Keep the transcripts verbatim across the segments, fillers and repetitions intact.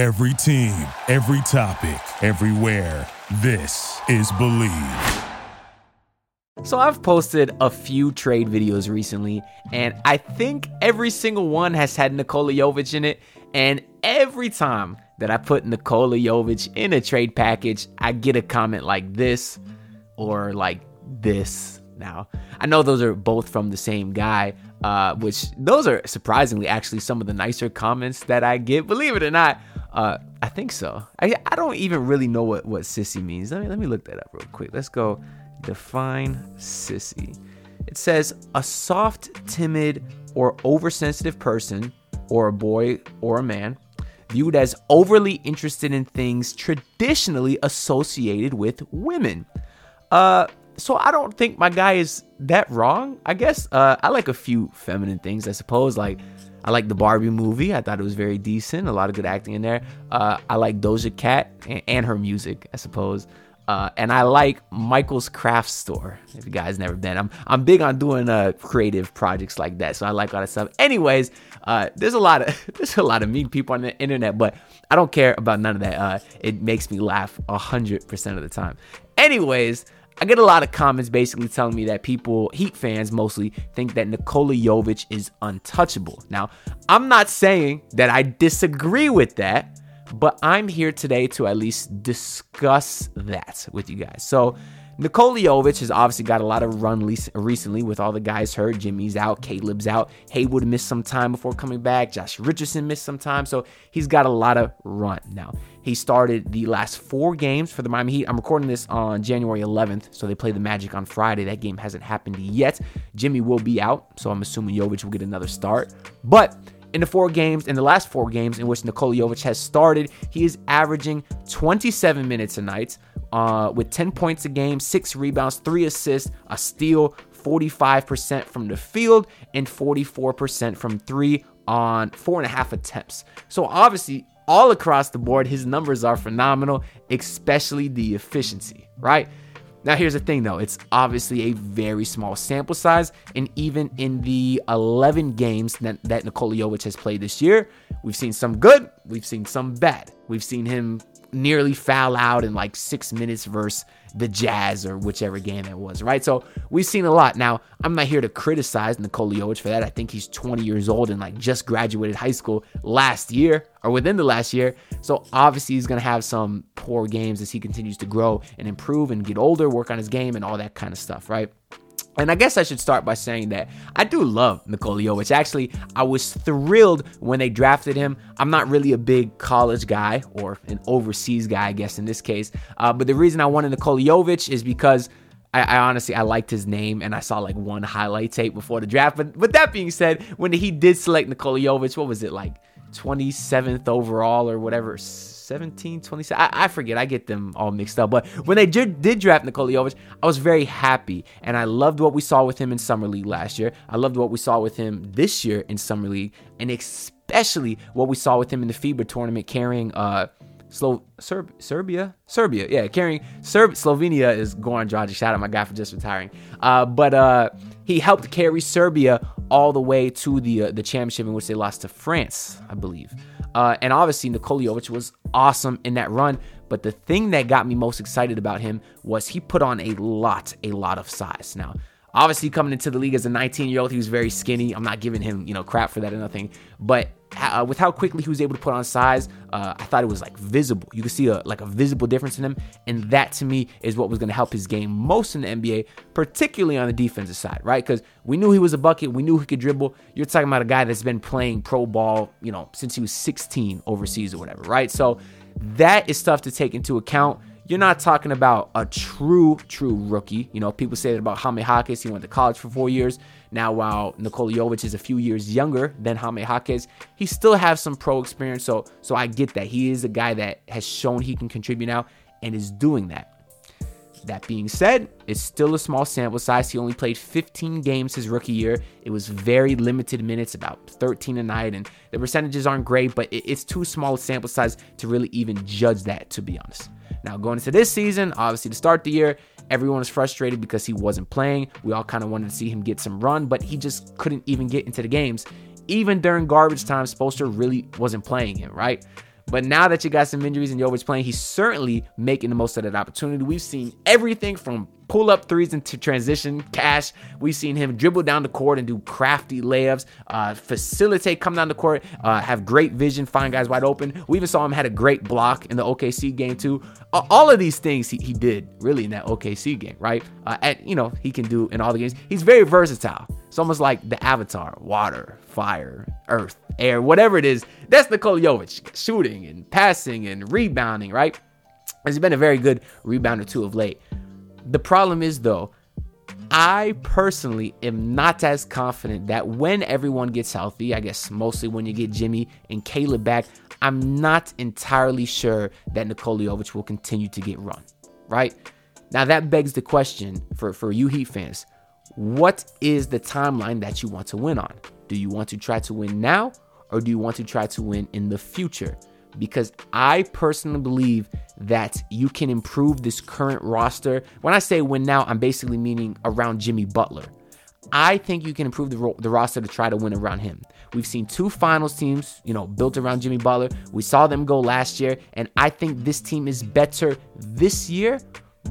Every team, every topic, everywhere. This is Believe. So I've posted a few trade videos recently, and I think every single one has had Nikola Jovic in it. And every time that I put Nikola Jovic in a trade package, I get a comment like this or like this. Now, I know those are both from the same guy, uh, which those are surprisingly actually some of the nicer comments that I get. Believe it or not, uh, I think so. I, I don't even really know what, what sissy means. Let me, let me look that up real quick. Let's go. Define sissy. It says a soft, timid, or oversensitive person, or a boy or a man, viewed as overly interested in things traditionally associated with women. Uh, so I don't think my guy is that wrong. I guess uh, I like a few feminine things, I suppose. Like I like the Barbie movie. I thought it was very decent. A lot of good acting in there. Uh, I like Doja Cat and, and her music, I suppose. Uh, and I like Michael's Craft Store. If you guys never been, I'm I'm big on doing uh, creative projects like that, so I like all that stuff. Anyways, uh, there's a lot of there's a lot of mean people on the internet, but I don't care about none of that. Uh, it makes me laugh a hundred percent of the time. Anyways, I get a lot of comments basically telling me that people, Heat fans mostly, think that Nikola Jovic is untouchable. Now, I'm not saying that I disagree with that, but I'm here today to at least discuss that with you guys. So Nikola Jovic has obviously got a lot of run recently with all the guys hurt. Jimmy's out, Caleb's out, Hayward missed some time before coming back, Josh Richardson missed some time, so he's got a lot of run now. He started the last four games for the Miami Heat. I'm recording this on January eleventh, so they play the Magic on Friday. That game hasn't happened yet. Jimmy will be out, so I'm assuming Jovic will get another start, but in the four games, in the last four games in which Nikola Jovic has started, he is averaging twenty-seven minutes a night uh, with ten points a game, six rebounds, three assists, a steal, forty-five percent from the field, and forty-four percent from three on four and a half attempts. So obviously, all across the board, his numbers are phenomenal, especially the efficiency, right? Now, here's the thing, though. It's obviously a very small sample size, and even in the eleven games that, that Nikola Jovic has played this year, we've seen some good, we've seen some bad. We've seen him nearly foul out in like six minutes versus the Jazz or whichever game it was, right? So we've seen a lot. Now, I'm not here to criticize Nikola Jovic for that. I think he's twenty years old and like just graduated high school last year or within the last year. So obviously he's going to have some poor games as he continues to grow and improve and get older, work on his game and all that kind of stuff, right? And I guess I should start by saying that I do love Nikola Jovic. Actually, I was thrilled when they drafted him. I'm not really a big college guy or an overseas guy, I guess, in this case. Uh, but the reason I wanted Nikola Jovic is because I, I honestly, I liked his name and I saw like one highlight tape before the draft. But, but that being said, when he did select Nikola Jovic, what was it, like twenty-seventh overall or whatever, seventeen, twenty-seven, I, I forget, I get them all mixed up, but when they did, did draft Nikola Jovic, I was very happy, and I loved what we saw with him in Summer League last year, I loved what we saw with him this year in Summer League, and especially what we saw with him in the FIBA tournament carrying, uh, Slo- Serb- Serbia? Serbia, yeah, carrying, Serb- Slovenia is Goran Dragic, shout out my guy for just retiring, uh, but, uh, he helped carry Serbia all the way to the, uh, the championship in which they lost to France, I believe. Uh, and obviously, Nikola Jovic was awesome in that run. But the thing that got me most excited about him was he put on a lot, a lot of size. Now, obviously, coming into the league as a nineteen-year-old, he was very skinny. I'm not giving him, you know, crap for that or nothing. But uh, with how quickly he was able to put on size, uh, I thought it was, like, visible. You could see, a, like, a visible difference in him. And that, to me, is what was going to help his game most in the N B A, particularly on the defensive side, right? Because we knew he was a bucket. We knew he could dribble. You're talking about a guy that's been playing pro ball, you know, since he was sixteen overseas or whatever, right? So that is stuff to take into account. You're not talking about a true, true rookie. You know, people say that about Jaime Jaquez. He went to college for four years. Now, while Nikola Jovic is a few years younger than Jaime Jaquez, he still has some pro experience. So, so I get that. He is a guy that has shown he can contribute now and is doing that. That being said, it's still a small sample size. He only played fifteen games his rookie year. It was very limited minutes, about thirteen a night, and the percentages aren't great, but it's too small a sample size to really even judge that, to be honest. Now, going into this season, obviously to start the year, everyone was frustrated because he wasn't playing. We all kind of wanted to see him get some run, but he just couldn't even get into the games. Even during garbage time, Spolster really wasn't playing him, right? But now that you got some injuries and Jovic playing, he's certainly making the most of that opportunity. We've seen everything from pull-up threes into transition, cash. We've seen him dribble down the court and do crafty layups, uh, facilitate, come down the court, uh, have great vision, find guys wide open. We even saw him had a great block in the O K C game too. Uh, all of these things he, he did really in that O K C game, right? Uh, and, you know, he can do in all the games. He's very versatile. It's almost like the Avatar, water, fire, earth, air, whatever it is. That's Nikola Jovic, shooting and passing and rebounding, right? He's been a very good rebounder too of late. The problem is, though, I personally am not as confident that when everyone gets healthy, I guess mostly when you get Jimmy and Caleb back, I'm not entirely sure that Nikola Jovic will continue to get run, right? Now, that begs the question for, for you Heat fans, what is the timeline that you want to win on? Do you want to try to win now, or do you want to try to win in the future? Because I personally believe that you can improve this current roster. When I say win now, I'm basically meaning around Jimmy Butler. I think you can improve the, ro- the roster to try to win around him. We've seen two finals teams, you know, built around Jimmy Butler. We saw them go last year, and I think this team is better this year,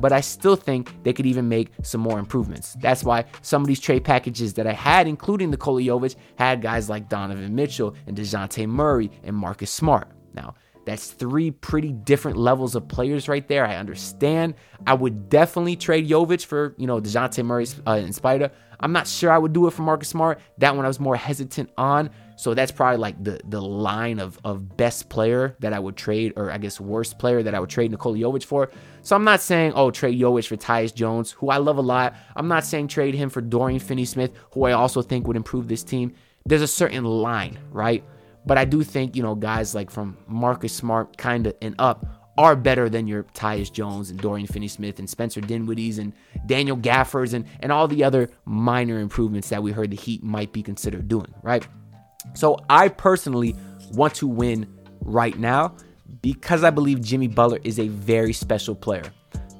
but I still think they could even make some more improvements. That's why some of these trade packages that I had, including Nikola Jovic, had guys like Donovan Mitchell and DeJounte Murray and Marcus Smart. Now, that's three pretty different levels of players right there. I understand. I would definitely trade Jovic for, you know, DeJounte Murray uh, and Spider. I'm not sure I would do it for Marcus Smart. That one I was more hesitant on. So that's probably like the, the line of, of best player that I would trade, or I guess worst player that I would trade Nikola Jovic for. So I'm not saying, oh, trade Jovic for Tyus Jones, who I love a lot. I'm not saying trade him for Dorian Finney-Smith, who I also think would improve this team. There's a certain line, right? But I do think, you know, guys like from Marcus Smart kind of and up are better than your Tyus Jones and Dorian Finney-Smith and Spencer Dinwiddie's and Daniel Gafford's and, and all the other minor improvements that we heard the Heat might be considered doing, right? So I personally want to win right now because I believe Jimmy Butler is a very special player.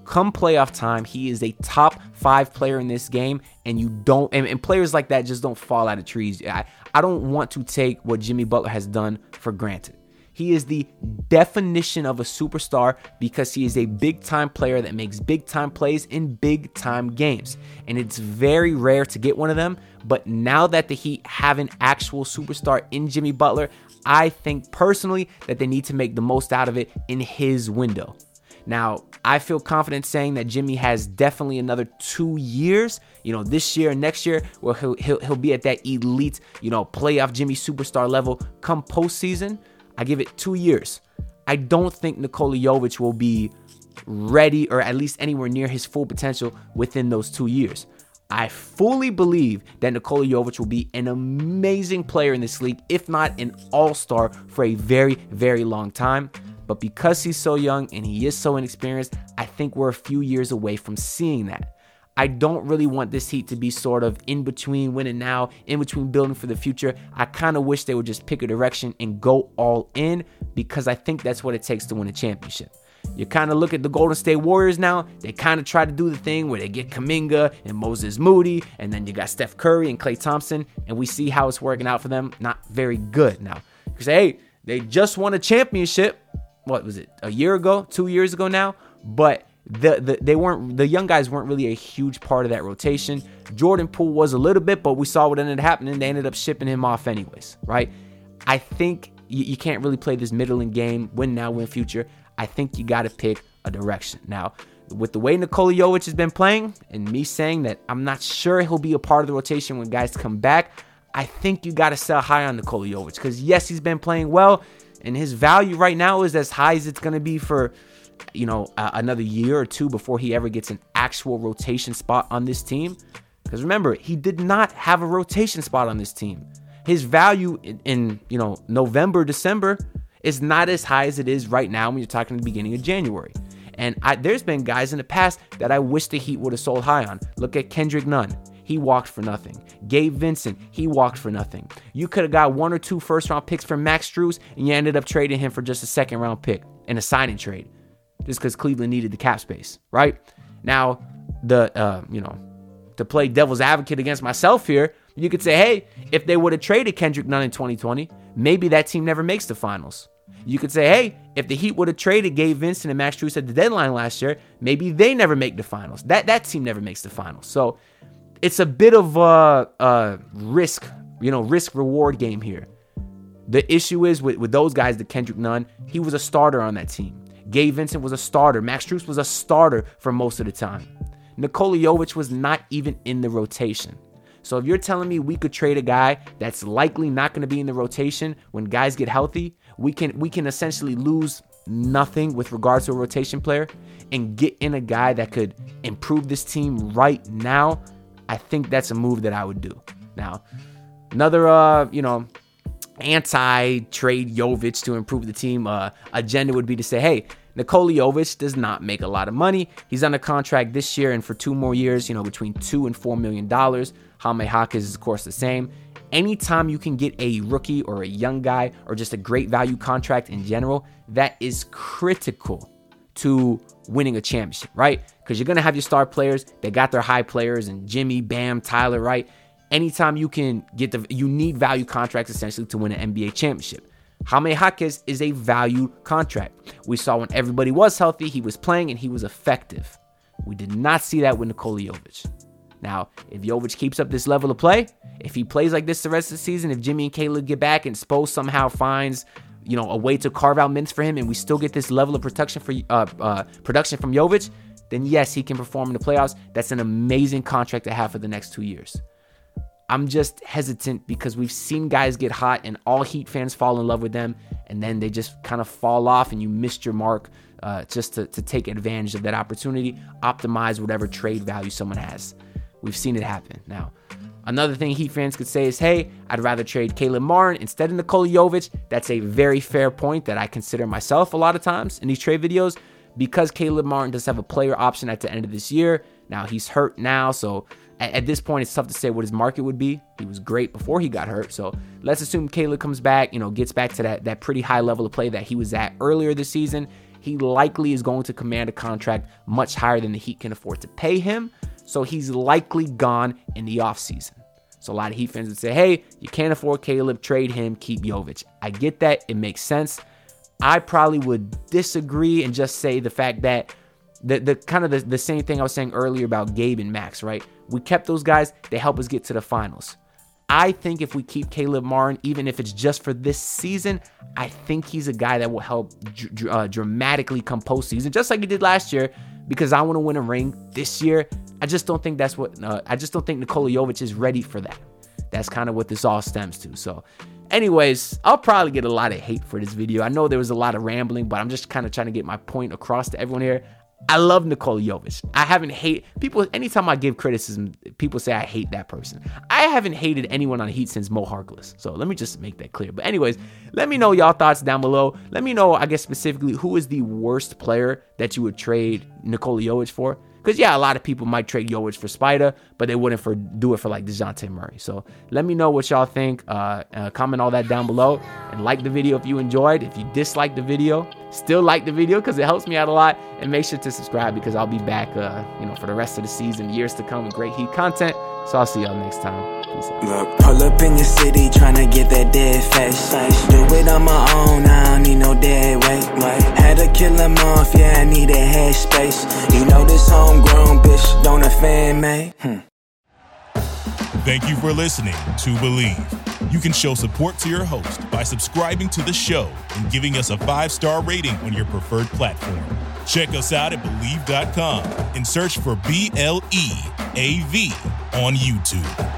Come playoff time, he is a top five player in this game, and you don't, and, and players like that just don't fall out of trees. I, I don't want to take what Jimmy Butler has done for granted. He is the definition of a superstar because he is a big-time player that makes big-time plays in big-time games, and it's very rare to get one of them, but now that the Heat have an actual superstar in Jimmy Butler, I think personally that they need to make the most out of it in his window. Now, I feel confident saying that Jimmy has definitely another two years, you know, this year and next year, where he'll, he'll, he'll be at that elite, you know, playoff Jimmy superstar level come postseason. I give it two years. I don't think Nikola Jovic will be ready or at least anywhere near his full potential within those two years. I fully believe that Nikola Jovic will be an amazing player in this league, if not an all-star for a very, very long time. But because he's so young and he is so inexperienced, I think we're a few years away from seeing that. I don't really want this Heat to be sort of in between winning now, in between building for the future. I kind of wish they would just pick a direction and go all in because I think that's what it takes to win a championship. You kind of look at the Golden State Warriors now. They kind of try to do the thing where they get Kuminga and Moses Moody, and then you got Steph Curry and Klay Thompson, and we see how it's working out for them. Not very good now. You say, hey, they just won a championship. What was it, a year ago, two years ago now? But the, the they weren't the young guys weren't really a huge part of that rotation. Jordan Poole was a little bit, but we saw what ended up happening. They ended up shipping him off anyways, right? I think you, you can't really play this middling game, win now, win future. I think you got to pick a direction. Now, with the way Nikola Jovic has been playing and me saying that I'm not sure he'll be a part of the rotation when guys come back, I think you got to sell high on Nikola Jovic because, yes, he's been playing well, and his value right now is as high as it's going to be for, you know, uh, another year or two before he ever gets an actual rotation spot on this team. Because remember, he did not have a rotation spot on this team. His value in, in, you know, November, December is not as high as it is right now when you're talking the beginning of January. And I, there's been guys in the past that I wish the Heat would have sold high on. Look at Kendrick Nunn. He walked for nothing. Gabe Vincent, he walked for nothing. You could have got one or two first-round picks for Max Strus, and you ended up trading him for just a second-round pick in a signing trade, just because Cleveland needed the cap space, right? Now, the uh, you know, to play devil's advocate against myself here, you could say, hey, if they would have traded Kendrick Nunn in twenty twenty, maybe that team never makes the finals. You could say, hey, if the Heat would have traded Gabe Vincent and Max Strus at the deadline last year, maybe they never make the finals. That that team never makes the finals. So it's a bit of a, a risk, you know, risk-reward game here. The issue is with, with those guys, the Kendrick Nunn, he was a starter on that team. Gabe Vincent was a starter. Max Strus was a starter for most of the time. Nikola Jovic was not even in the rotation. So if you're telling me we could trade a guy that's likely not going to be in the rotation when guys get healthy, we can we can essentially lose nothing with regards to a rotation player and get in a guy that could improve this team right now, I think that's a move that I would do. Now, another, uh, you know, anti-trade Jovic to improve the team uh, agenda would be to say, hey, Nikola Jovic does not make a lot of money. He's on a contract this year and for two more years, you know, between two and four million dollars. Jaime Jaquez is, of course, the same. Anytime you can get a rookie or a young guy or just a great value contract in general, that is critical to winning a championship, right? Because you're going to have your star players. They got their high players and Jimmy, Bam, Tyler, right? Anytime you can get the, you need value contracts essentially to win an N B A championship. Jaime Jaquez is a value contract. We saw when everybody was healthy, he was playing and he was effective. We did not see that with Nikola Jovic. Now, if Jovic keeps up this level of play, if he plays like this the rest of the season, if Jimmy and Caleb get back and Spo somehow finds, you know, a way to carve out minutes for him and we still get this level of protection for uh, uh, production from Jovic, then yes, he can perform in the playoffs. That's an amazing contract to have for the next two years. I'm just hesitant because we've seen guys get hot and all Heat fans fall in love with them, and then they just kind of fall off and you missed your mark uh, just to, to take advantage of that opportunity, optimize whatever trade value someone has. We've seen it happen. Now, another thing Heat fans could say is, hey, I'd rather trade Caleb Martin instead of Nikola Jovic. That's a very fair point that I consider myself a lot of times in these trade videos because Caleb Martin does have a player option at the end of this year. Now, he's hurt now, so at this point, it's tough to say what his market would be. He was great before he got hurt. So let's assume Caleb comes back, you know, gets back to that, that pretty high level of play that he was at earlier this season. He likely is going to command a contract much higher than the Heat can afford to pay him. So he's likely gone in the offseason. So a lot of Heat fans would say, hey, you can't afford Caleb, trade him, keep Jovic. I get that. It makes sense. I probably would disagree and just say the fact that the, the kind of the, the same thing I was saying earlier about Gabe and Max, right? We kept those guys. They help us get to the finals. I think if we keep Caleb Martin, even if it's just for this season, I think he's a guy that will help dr- uh, dramatically come postseason, just like he did last year, because I want to win a ring this year. I just don't think that's what, uh, I just don't think Nikola Jovic is ready for that. That's kind of what this all stems to. So anyways, I'll probably get a lot of hate for this video. I know there was a lot of rambling, but I'm just kind of trying to get my point across to everyone here. I love Nikola Jovic. I haven't hated people. Anytime I give criticism, people say I hate that person. I haven't hated anyone on the Heat since Mo Harkless. So let me just make that clear. But anyways, let me know y'all thoughts down below. Let me know, I guess, specifically who is the worst player that you would trade Nikola Jovic for. Because, yeah, a lot of people might trade Jovic for Spider, but they wouldn't for do it for, like, DeJounte Murray. So let me know what y'all think. Uh, uh, comment all that down below. And like the video if you enjoyed. If you disliked the video, still like the video because it helps me out a lot. And make sure to subscribe because I'll be back, uh, you know, for the rest of the season, years to come with great Heat content. So I'll see y'all next time. Peace out. Look, pull up in the city trying to get that dead fast. Do it on my own, I don't need no dead weight. Had to kill him off, yeah, I need a head space. You know this homegrown bitch don't offend me. Hmm. Thank you for listening to Believe. You can show support to your host by subscribing to the show and giving us a five-star rating on your preferred platform. Check us out at Believe dot com and search for B L E A V on YouTube.